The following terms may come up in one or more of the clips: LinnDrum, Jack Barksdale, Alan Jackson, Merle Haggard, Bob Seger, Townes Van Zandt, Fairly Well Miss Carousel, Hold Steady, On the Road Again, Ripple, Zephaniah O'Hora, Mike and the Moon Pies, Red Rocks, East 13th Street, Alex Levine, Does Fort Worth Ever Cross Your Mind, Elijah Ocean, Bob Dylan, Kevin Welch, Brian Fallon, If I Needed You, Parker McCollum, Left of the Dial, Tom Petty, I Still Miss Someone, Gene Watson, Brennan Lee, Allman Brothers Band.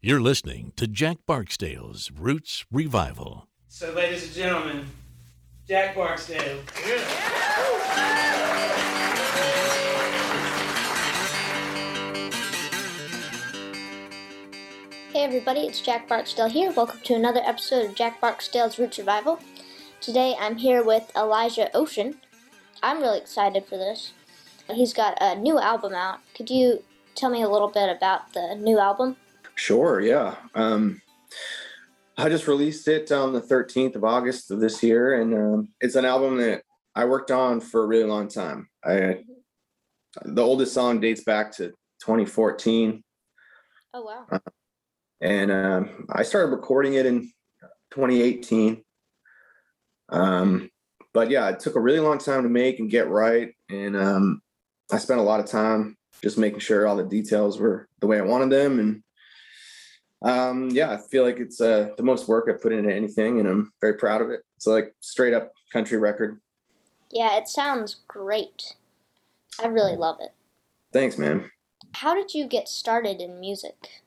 You're listening to Jack Barksdale's Roots Revival. So, ladies and gentlemen, Jack Barksdale. Hey everybody, it's Jack Barksdale here. Welcome to another episode of Jack Barksdale's Roots Revival. Today I'm here with Elijah Ocean. I'm really excited for this. He's got a new album out. Could you tell me a little bit about the new album? Sure, yeah. I just released it on the 13th of August of this year, and it's an album that I worked on for a really long time. The oldest song dates back to 2014. Oh, wow. I started recording it in 2018. But yeah, it took a really long time to make and get right. And I spent a lot of time just making sure all the details were the way I wanted them. And I feel like it's the most work I've put into anything, and I'm very proud of it. It's like straight up country record. Yeah, it sounds great. I really love it. Thanks, man. How did you get started in music?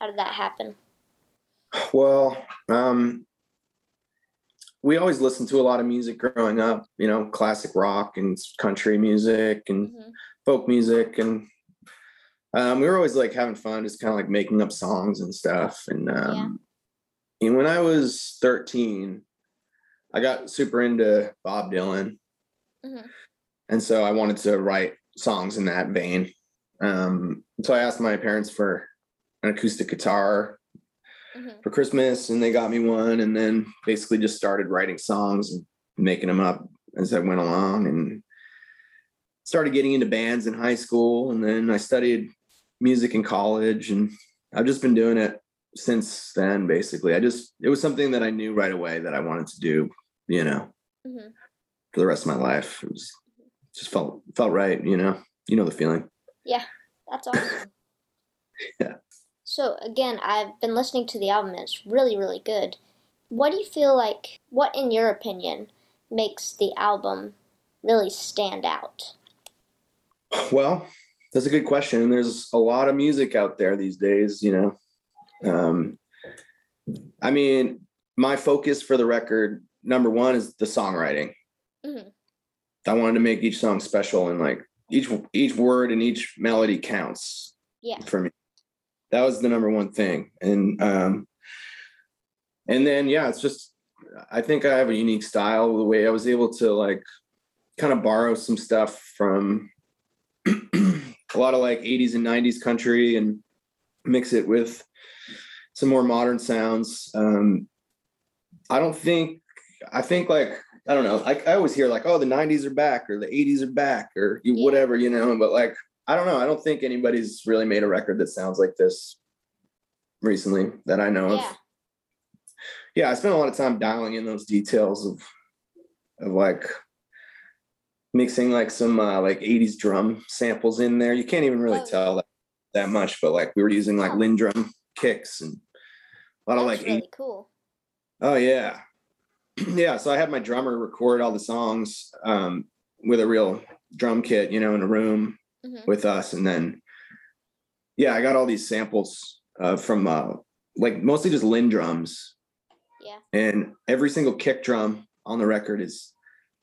How did that happen? Well, we always listened to a lot of music growing up, you know, classic rock and country music and folk music. And we were always like having fun, just kind of like making up songs and stuff. And, and when I was 13, I got super into Bob Dylan. Mm-hmm. And so I wanted to write songs in that vein. So I asked my parents for an acoustic guitar for Christmas, and they got me one, and then basically just started writing songs and making them up as I went along, and started getting into bands in high school, and then I studied music in college, and I've just been doing it since then, basically. It was something that I knew right away that I wanted to do, you know, for the rest of my life. It was just felt right, you know the feeling. Yeah, that's awesome. Yeah. So again, I've been listening to the album, and it's really, really good. What do you feel like, what in your opinion, makes the album really stand out? Well, that's a good question. There's a lot of music out there these days, you know. I mean, my focus for the record, number one, is the songwriting. Mm-hmm. I wanted to make each song special, and like each word and each melody counts for me. That was the number one thing. And it's just, I think I have a unique style, the way I was able to like kind of borrow some stuff from a lot of like 80s and 90s country and mix it with some more modern sounds. I always hear like, oh, the 90s are back, or the 80s are back, or whatever, you know, but like, I don't know. I don't think anybody's really made a record that sounds like this recently that I know of. Yeah, I spent a lot of time dialing in those details of like mixing like some like 80s drum samples in there. You can't even really tell that much, but like we were using like LinnDrum kicks and a lot of like really cool. Oh yeah. Yeah, so I had my drummer record all the songs with a real drum kit, you know, in a room. Mm-hmm. With us, and then I got all these samples from like mostly just LinnDrums, and every single kick drum on the record is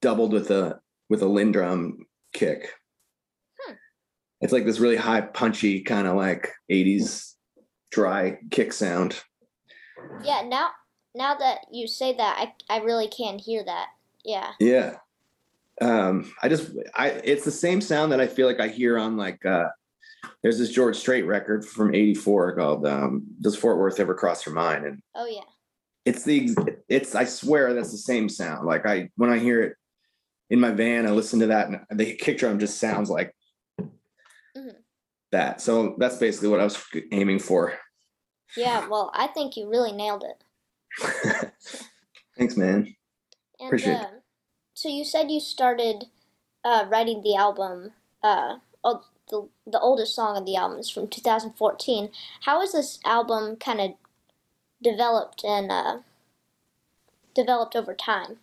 doubled with a LinnDrum kick. It's like this really high, punchy kind of like 80s dry kick sound. Now that you say that, I really can hear that. It's the same sound that I feel like I hear on like, there's this George Strait record from 84 called, Does Fort Worth Ever Cross Your Mind? And I swear that's the same sound. Like when I hear it in my van, I listen to that, and the kick drum just sounds like that. So that's basically what I was aiming for. Yeah. Well, I think you really nailed it. Thanks, man. And, appreciate it. So you said you started writing the album, the oldest song on the album is from 2014. How was this album kind of developed and developed over time?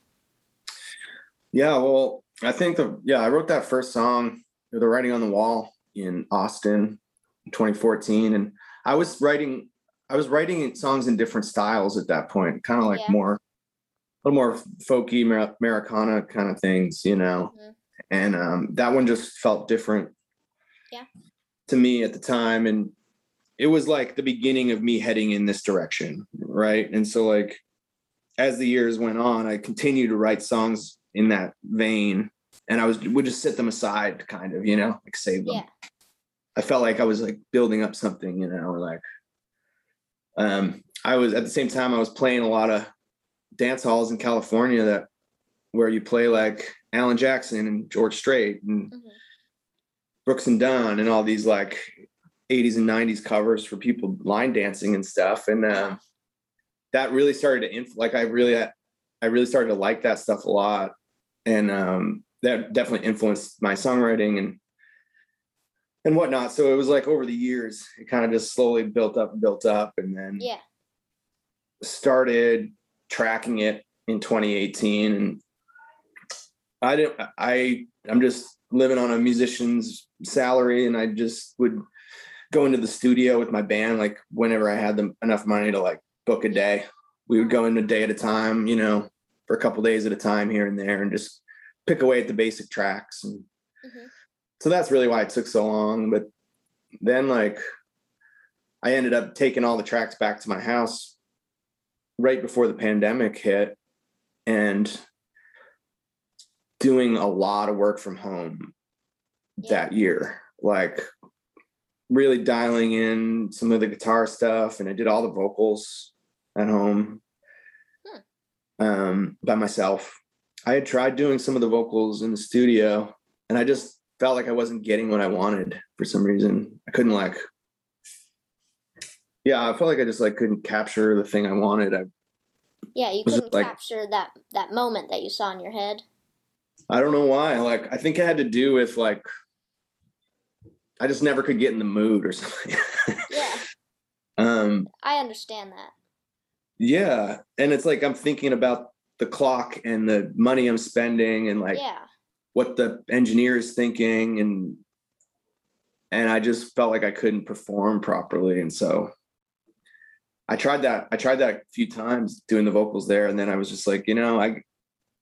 Yeah, well, I think I wrote that first song, The Writing on the Wall, in Austin in 2014. And I was writing I was writing songs in different styles at that point, kind of like a little more folky Americana kind of things, you know. Mm-hmm. And that one just felt different to me at the time. And it was like the beginning of me heading in this direction, right? And so like, as the years went on, I continued to write songs in that vein, and I would just set them aside, kind of, you know, like save them. Yeah. I felt like I was like building up something, you know, like I was, at the same time I was playing a lot of dance halls in California where you play like Alan Jackson and George Strait and Brooks and Dunn and all these like 80s and 90s covers for people line dancing and stuff. And that really started to I really started to like that stuff a lot. And that definitely influenced my songwriting and whatnot. So it was like over the years, it kind of just slowly built up and then started tracking it in 2018. And I'm just living on a musician's salary, and I just would go into the studio with my band, like whenever I had enough money to like book a day. We would go in a day at a time, you know, for a couple of days at a time here and there, and just pick away at the basic tracks. And so that's really why it took so long. But then like I ended up taking all the tracks back to my house right before the pandemic hit and doing a lot of work from home that year, like really dialing in some of the guitar stuff. And I did all the vocals at home by myself. I had tried doing some of the vocals in the studio, and I just felt like I wasn't getting what I wanted for some reason. I couldn't like, I felt like I just like couldn't capture the thing I wanted. You couldn't capture like, that moment that you saw in your head. I don't know why. Like, I think it had to do with like, I just never could get in the mood or something. I understand that. Yeah. And it's like, I'm thinking about the clock and the money I'm spending and like what the engineer is thinking. And I just felt like I couldn't perform properly. And so I tried that a few times doing the vocals there. And then I was just like, you know, I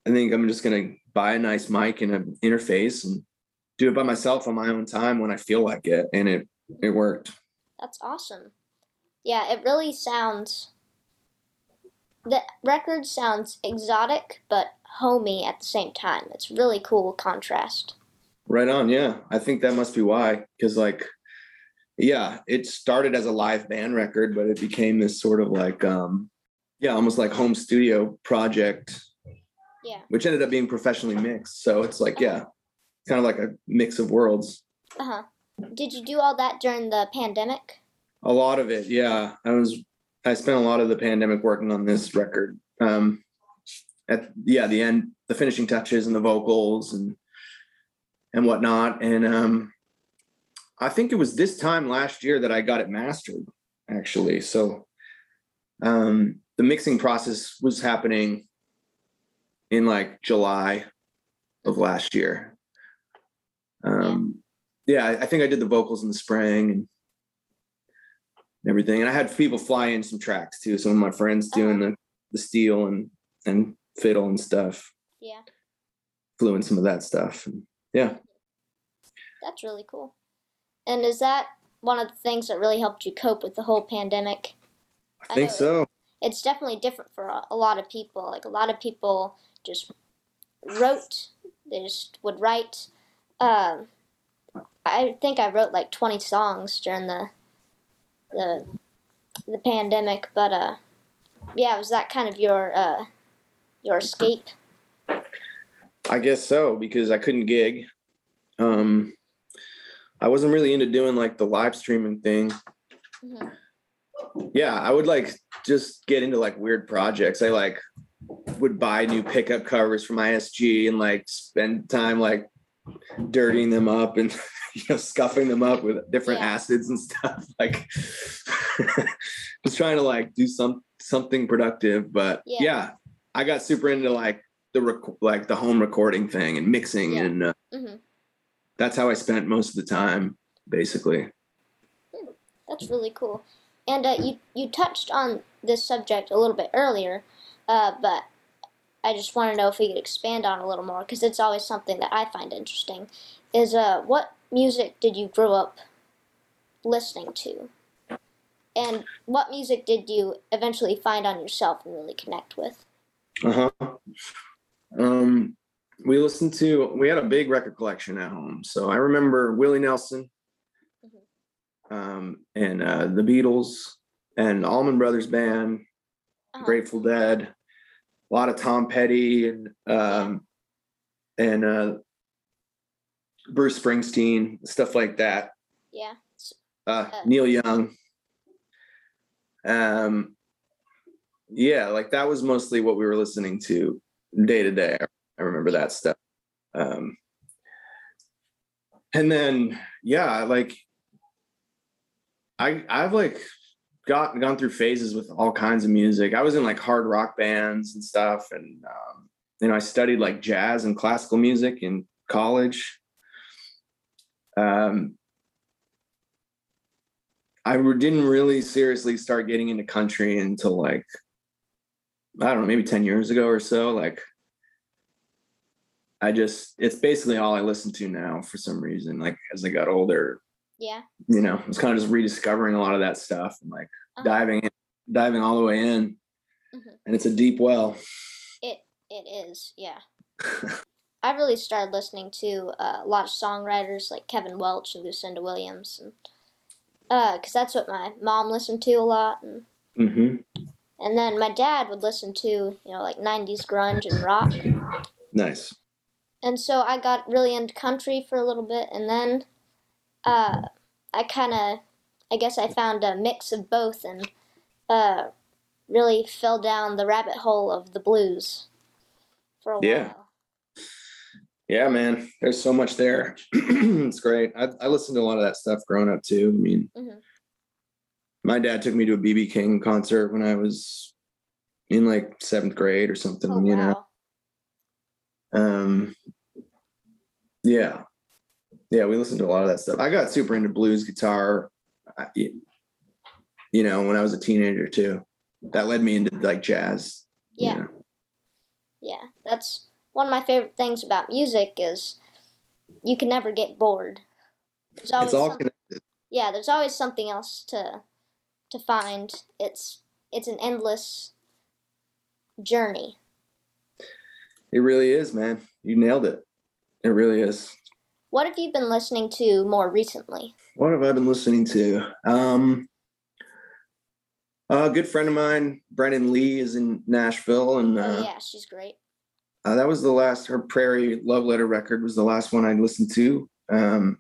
think I'm just going to buy a nice mic and an interface and do it by myself on my own time when I feel like it. And it worked. That's awesome. Yeah, it really sounds... The record sounds exotic, but homey at the same time. It's really cool contrast. Right on, yeah. I think that must be why. Because, like, it started as a live band record, but it became this sort of like, almost like home studio project. Yeah. Which ended up being professionally mixed. So it's like, it's kind of like a mix of worlds. Did you do all that during the pandemic? A lot of it, yeah. I spent a lot of the pandemic working on this record. At the end, the finishing touches and the vocals and whatnot. And I think it was this time last year that I got it mastered, actually. So the mixing process was happening in like July of last year. I think I did the vocals in the spring and everything. And I had people fly in some tracks too. Some of my friends doing the steel and fiddle and stuff. Yeah. Flew in some of that stuff. And that's really cool. And is that one of the things that really helped you cope with the whole pandemic? I think so. It's definitely different for a lot of people. Like a lot of people just wrote, they just would write. I think I wrote like 20 songs during the pandemic, but was that kind of your escape? I guess so, because I couldn't gig. I wasn't really into doing like the live streaming thing. Yeah, I would like just get into like weird projects. I like would buy new pickup covers from ISG and like spend time like dirtying them up and scuffing them up with different acids and stuff, like just trying to like do something productive. But I got super into like the home recording thing and mixing and that's how I spent most of the time, basically. That's really cool. And you touched on this subject a little bit earlier, but I just want to know if we could expand on a little more, because it's always something that I find interesting, is what music did you grow up listening to? And what music did you eventually find on yourself and really connect with? We had a big record collection at home. So I remember Willie Nelson, and the Beatles, and Allman Brothers Band, Grateful Dead, a lot of Tom Petty, and Bruce Springsteen, stuff like that. Yeah. Neil Young. Yeah, like that was mostly what we were listening to day to day. I remember that stuff. And then, yeah, like I've like gone through phases with all kinds of music. I was in like hard rock bands and stuff. And, you know, I studied like jazz and classical music in college. I didn't really seriously start getting into country until like, I don't know, maybe 10 years ago or so. Like it's basically all I listen to now for some reason, like as I got older. Yeah. You know, it's kind of just rediscovering a lot of that stuff and like diving all the way in. And it's a deep well. It is. Yeah. I really started listening to a lot of songwriters like Kevin Welch and Lucinda Williams, and because that's what my mom listened to a lot, and, and then my dad would listen to, you know, like 90s grunge and rock. Nice. And so I got really into country for a little bit, and then I found a mix of both, and really fell down the rabbit hole of the blues for a while. Yeah, man, there's so much there. It's great. I listened to a lot of that stuff growing up too. I mean, my dad took me to a BB King concert when I was in like 7th grade or something, you know? Yeah, we listened to a lot of that stuff. I got super into blues guitar, you know, when I was a teenager too. That led me into like jazz. Yeah. You know? Yeah, that's one of my favorite things about music is you can never get bored. It's all connected. Yeah, there's always something else to find. It's an endless journey. It really is, man. You nailed it. It really is. What have you been listening to more recently? What have I been listening to? A good friend of mine, Brennan Lee, is in Nashville, and yeah, she's great. That was her Prairie Love Letter record was the last one I listened to. That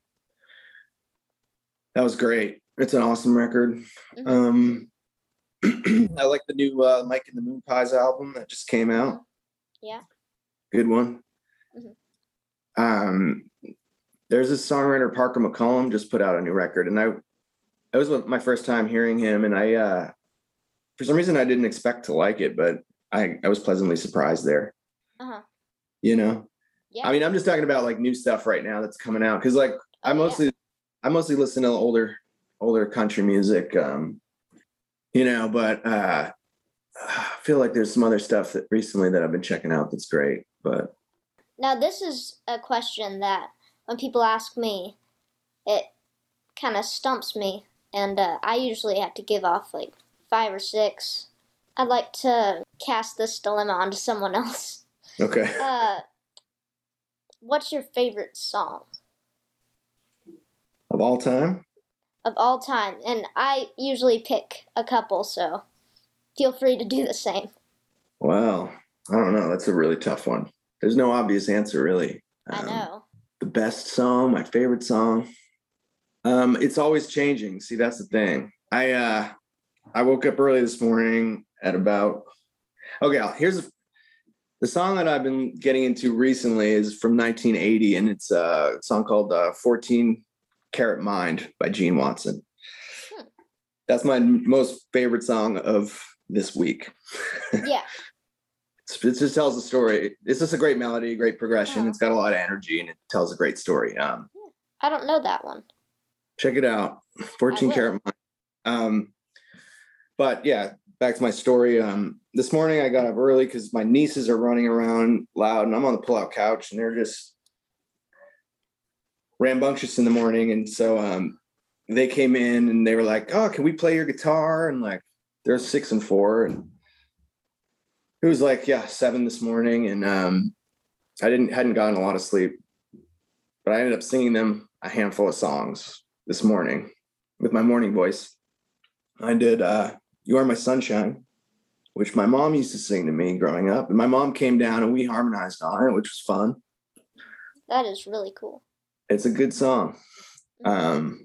was great. It's an awesome record. I like the new Mike and the Moon Pies album that just came out. Yeah. Good one. There's this songwriter, Parker McCollum, just put out a new record. And it was my first time hearing him. And I for some reason, I didn't expect to like it, but I was pleasantly surprised there. You know, I mean, I'm just talking about like new stuff right now that's coming out, because like I mostly listen to older country music, you know, but I feel like there's some other stuff that recently that I've been checking out that's great. But now this is a question that when people ask me, it kind of stumps me, and I usually have to give off like 5 or 6. I'd like to cast this dilemma onto someone else. Okay. What's your favorite song? Of all time? Of all time. And I usually pick a couple, so feel free to do the same. Well, I don't know. That's a really tough one. There's no obvious answer, really. I know. The best song, my favorite song. It's always changing. See, that's the thing. I woke up early this morning at about... Okay, the song that I've been getting into recently is from 1980, and it's a song called 14 Carat Mind by Gene Watson. That's my most favorite song of this week. Yeah. It just tells a story. It's just a great melody, great progression. Oh. It's got a lot of energy, and it tells a great story. I don't know that one. Check it out. 14 Carat Mind. But yeah, back to my story. This morning I got up early because my nieces are running around loud and I'm on the pull-out couch and they're just rambunctious in the morning. And so they came in and they were like, oh, can we play your guitar? And like, they're 6 and 4. And it was like, yeah, 7 this morning. And I hadn't gotten a lot of sleep, but I ended up singing them a handful of songs this morning with my morning voice. I did You Are My Sunshine, which my mom used to sing to me growing up. And my mom came down and we harmonized on it, which was fun. That is really cool. It's a good song. Then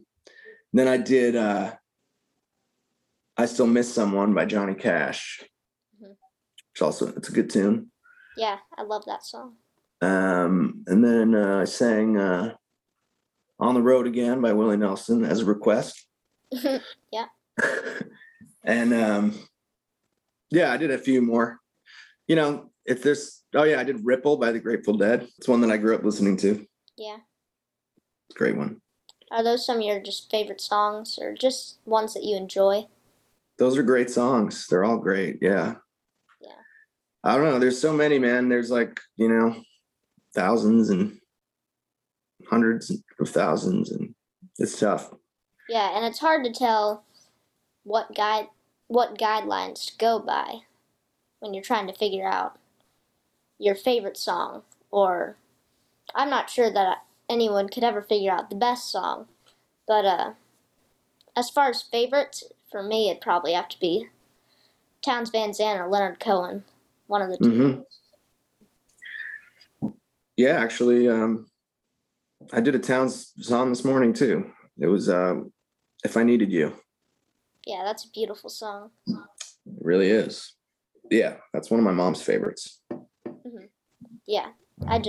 I did I Still Miss Someone by Johnny Cash, which also, it's a good tune. Yeah, I love that song. And then I sang On the Road Again by Willie Nelson as a request. Yeah. And yeah, I did a few more. You know, if there's, oh yeah, I did Ripple by the Grateful Dead. It's one that I grew up listening to. Yeah. Great one. Are those some of your just favorite songs or just ones that you enjoy? Those are great songs. They're all great. Yeah. Yeah. I don't know. There's so many, man. There's like, you know, thousands and hundreds of thousands, and it's tough. Yeah. And it's hard to tell what guidelines to go by when you're trying to figure out your favorite song, or I'm not sure that anyone could ever figure out the best song, but as far as favorites, for me it'd probably have to be Townes Van Zandt or Leonard Cohen, one of the two. Mm-hmm. Yeah, actually I did a Townes song this morning too. It was If I Needed You. Yeah, that's a beautiful song. It really is. Yeah, that's one of my mom's favorites. Mm-hmm. Yeah, I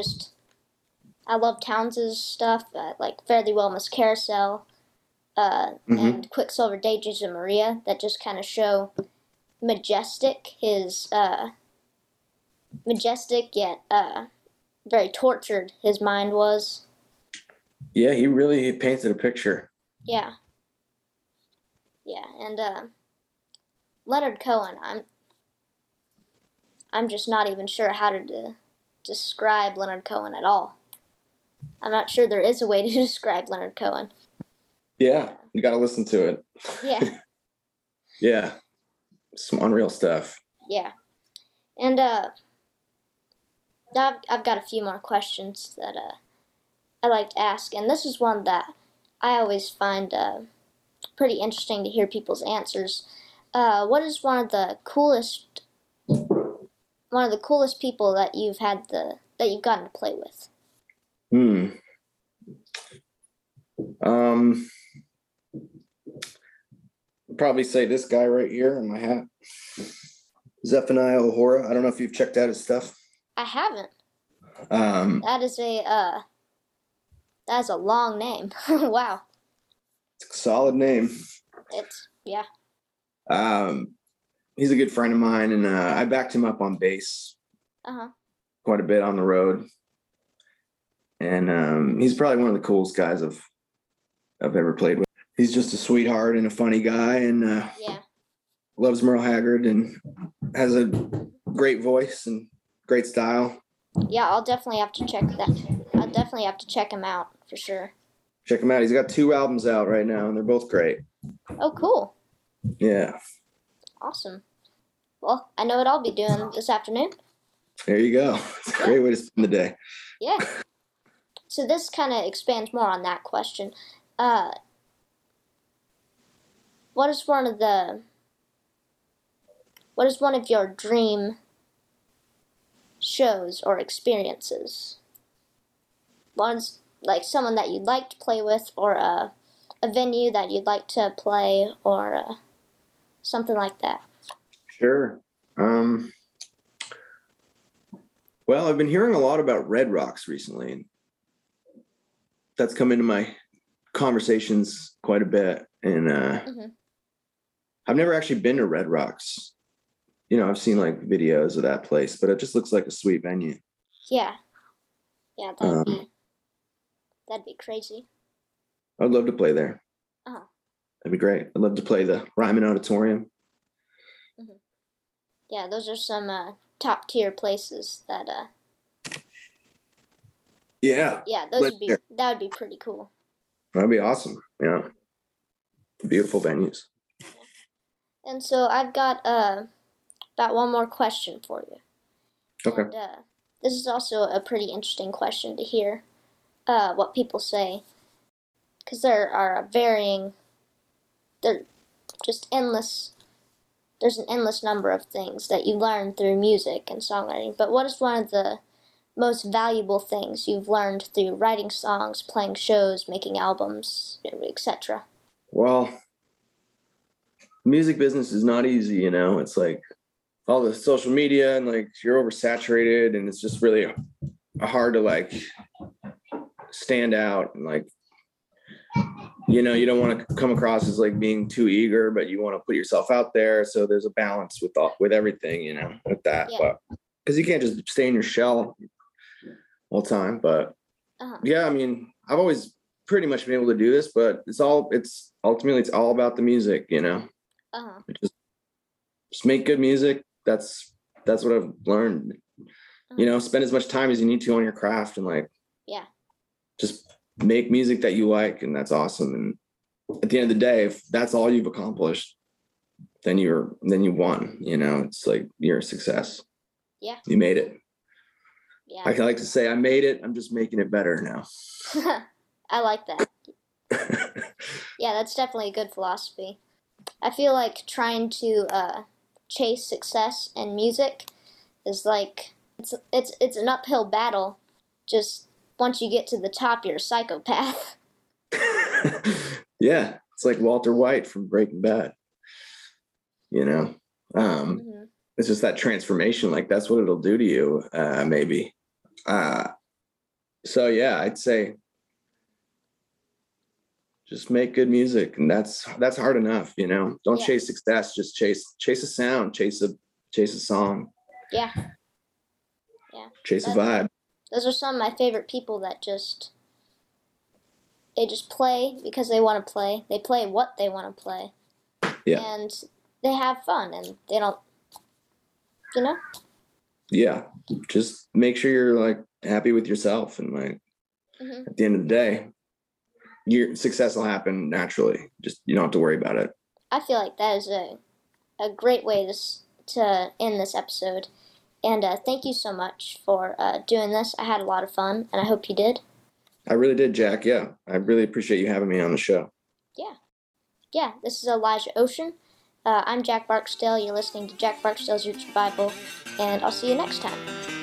love Townes' stuff, like Fairly Well Miss Carousel, and Quicksilver Daydreams of Maria, that just kind of show majestic, majestic yet very tortured his mind was. Yeah, he really painted a picture. Yeah. Yeah, and Leonard Cohen, I'm just not even sure how to describe Leonard Cohen at all. I'm not sure there is a way to describe Leonard Cohen. Yeah, you got to listen to it. Yeah. Yeah. Some unreal stuff. Yeah. And I've got a few more questions that I like to ask. And this is one that I always find pretty interesting to hear people's answers. What is one of the coolest people that you've gotten to play with? I'd probably say this guy right here in my hat, Zephaniah O'Hora. I don't know if you've checked out his stuff. I haven't. That is a long name. Wow. It's a solid name. Yeah. He's a good friend of mine, and I backed him up on bass quite a bit on the road. And he's probably one of the coolest guys I've ever played with. He's just a sweetheart and a funny guy, and loves Merle Haggard and has a great voice and great style. Yeah, I'll definitely have to check that. I'll definitely have to check him out for sure. Check him out. He's got 2 albums out right now, and they're both great. Oh, cool. Yeah. Awesome. Well, I know what I'll be doing this afternoon. There you go. It's a great way to spend the day. Yeah. So this kind of expands more on that question. What is one of your dream shows or experiences? One's like someone that you'd like to play with, or a venue that you'd like to play, or something like that. Sure. Well, I've been hearing a lot about Red Rocks recently, and that's come into my conversations quite a bit. And I've never actually been to Red Rocks. You know, I've seen like videos of that place, but it just looks like a sweet venue. Yeah. Yeah, that'd be crazy. I'd love to play there. That'd be great. I'd love to play the Ryman Auditorium. Mm-hmm. Yeah, those are some top tier places that. Yeah. Yeah, those would be that would be pretty cool. That'd be awesome. Yeah, beautiful venues. And so I've got about one more question for you. Okay. And, this is also a pretty interesting question to hear what people say, because there are varying. There, just endless. There's an endless number of things that you learn through music and songwriting. But what is one of the most valuable things you've learned through writing songs, playing shows, making albums, etc.? Well, music business is not easy, you know. It's like all the social media and like you're oversaturated, and it's just really hard to like stand out and like, you know, you don't want to come across as like being too eager, but you want to put yourself out there. So there's a balance with everything, you know, with that. Yeah. But because you can't just stay in your shell all the time. But yeah, I mean, I've always pretty much been able to do this, but it's ultimately all about the music, you know. Just make good music. That's what I've learned. You know, spend as much time as you need to on your craft and like, yeah, just make music that you like, and that's awesome. And at the end of the day, if that's all you've accomplished, then you won, you know. It's like you're a success. Yeah. You made it. Yeah. I like to say I made it. I'm just making it better now. I like that. Yeah, that's definitely a good philosophy. I feel like trying to chase success in music is like it's an uphill battle. Just once you get to the top, you're a psychopath. Yeah, it's like Walter White from Breaking Bad. You know, it's just that transformation. Like that's what it'll do to you, maybe. So yeah, I'd say just make good music, and that's hard enough. You know, don't chase success. Just chase a sound, chase a song. Yeah. Yeah. Chase a vibe. Those are some of my favorite people that just play because they want to play. They play what they want to play. Yeah. And they have fun, and they don't, you know? Yeah. Just make sure you're like happy with yourself, and like at the end of the day, your success will happen naturally. Just you don't have to worry about it. I feel like that is a great way to end this episode. And thank you so much for doing this. I had a lot of fun, and I hope you did. I really did, Jack. Yeah, I really appreciate you having me on the show. Yeah. Yeah, this is Elijah Ocean. I'm Jack Barksdale. You're listening to Jack Barksdale's Roots Revival, and I'll see you next time.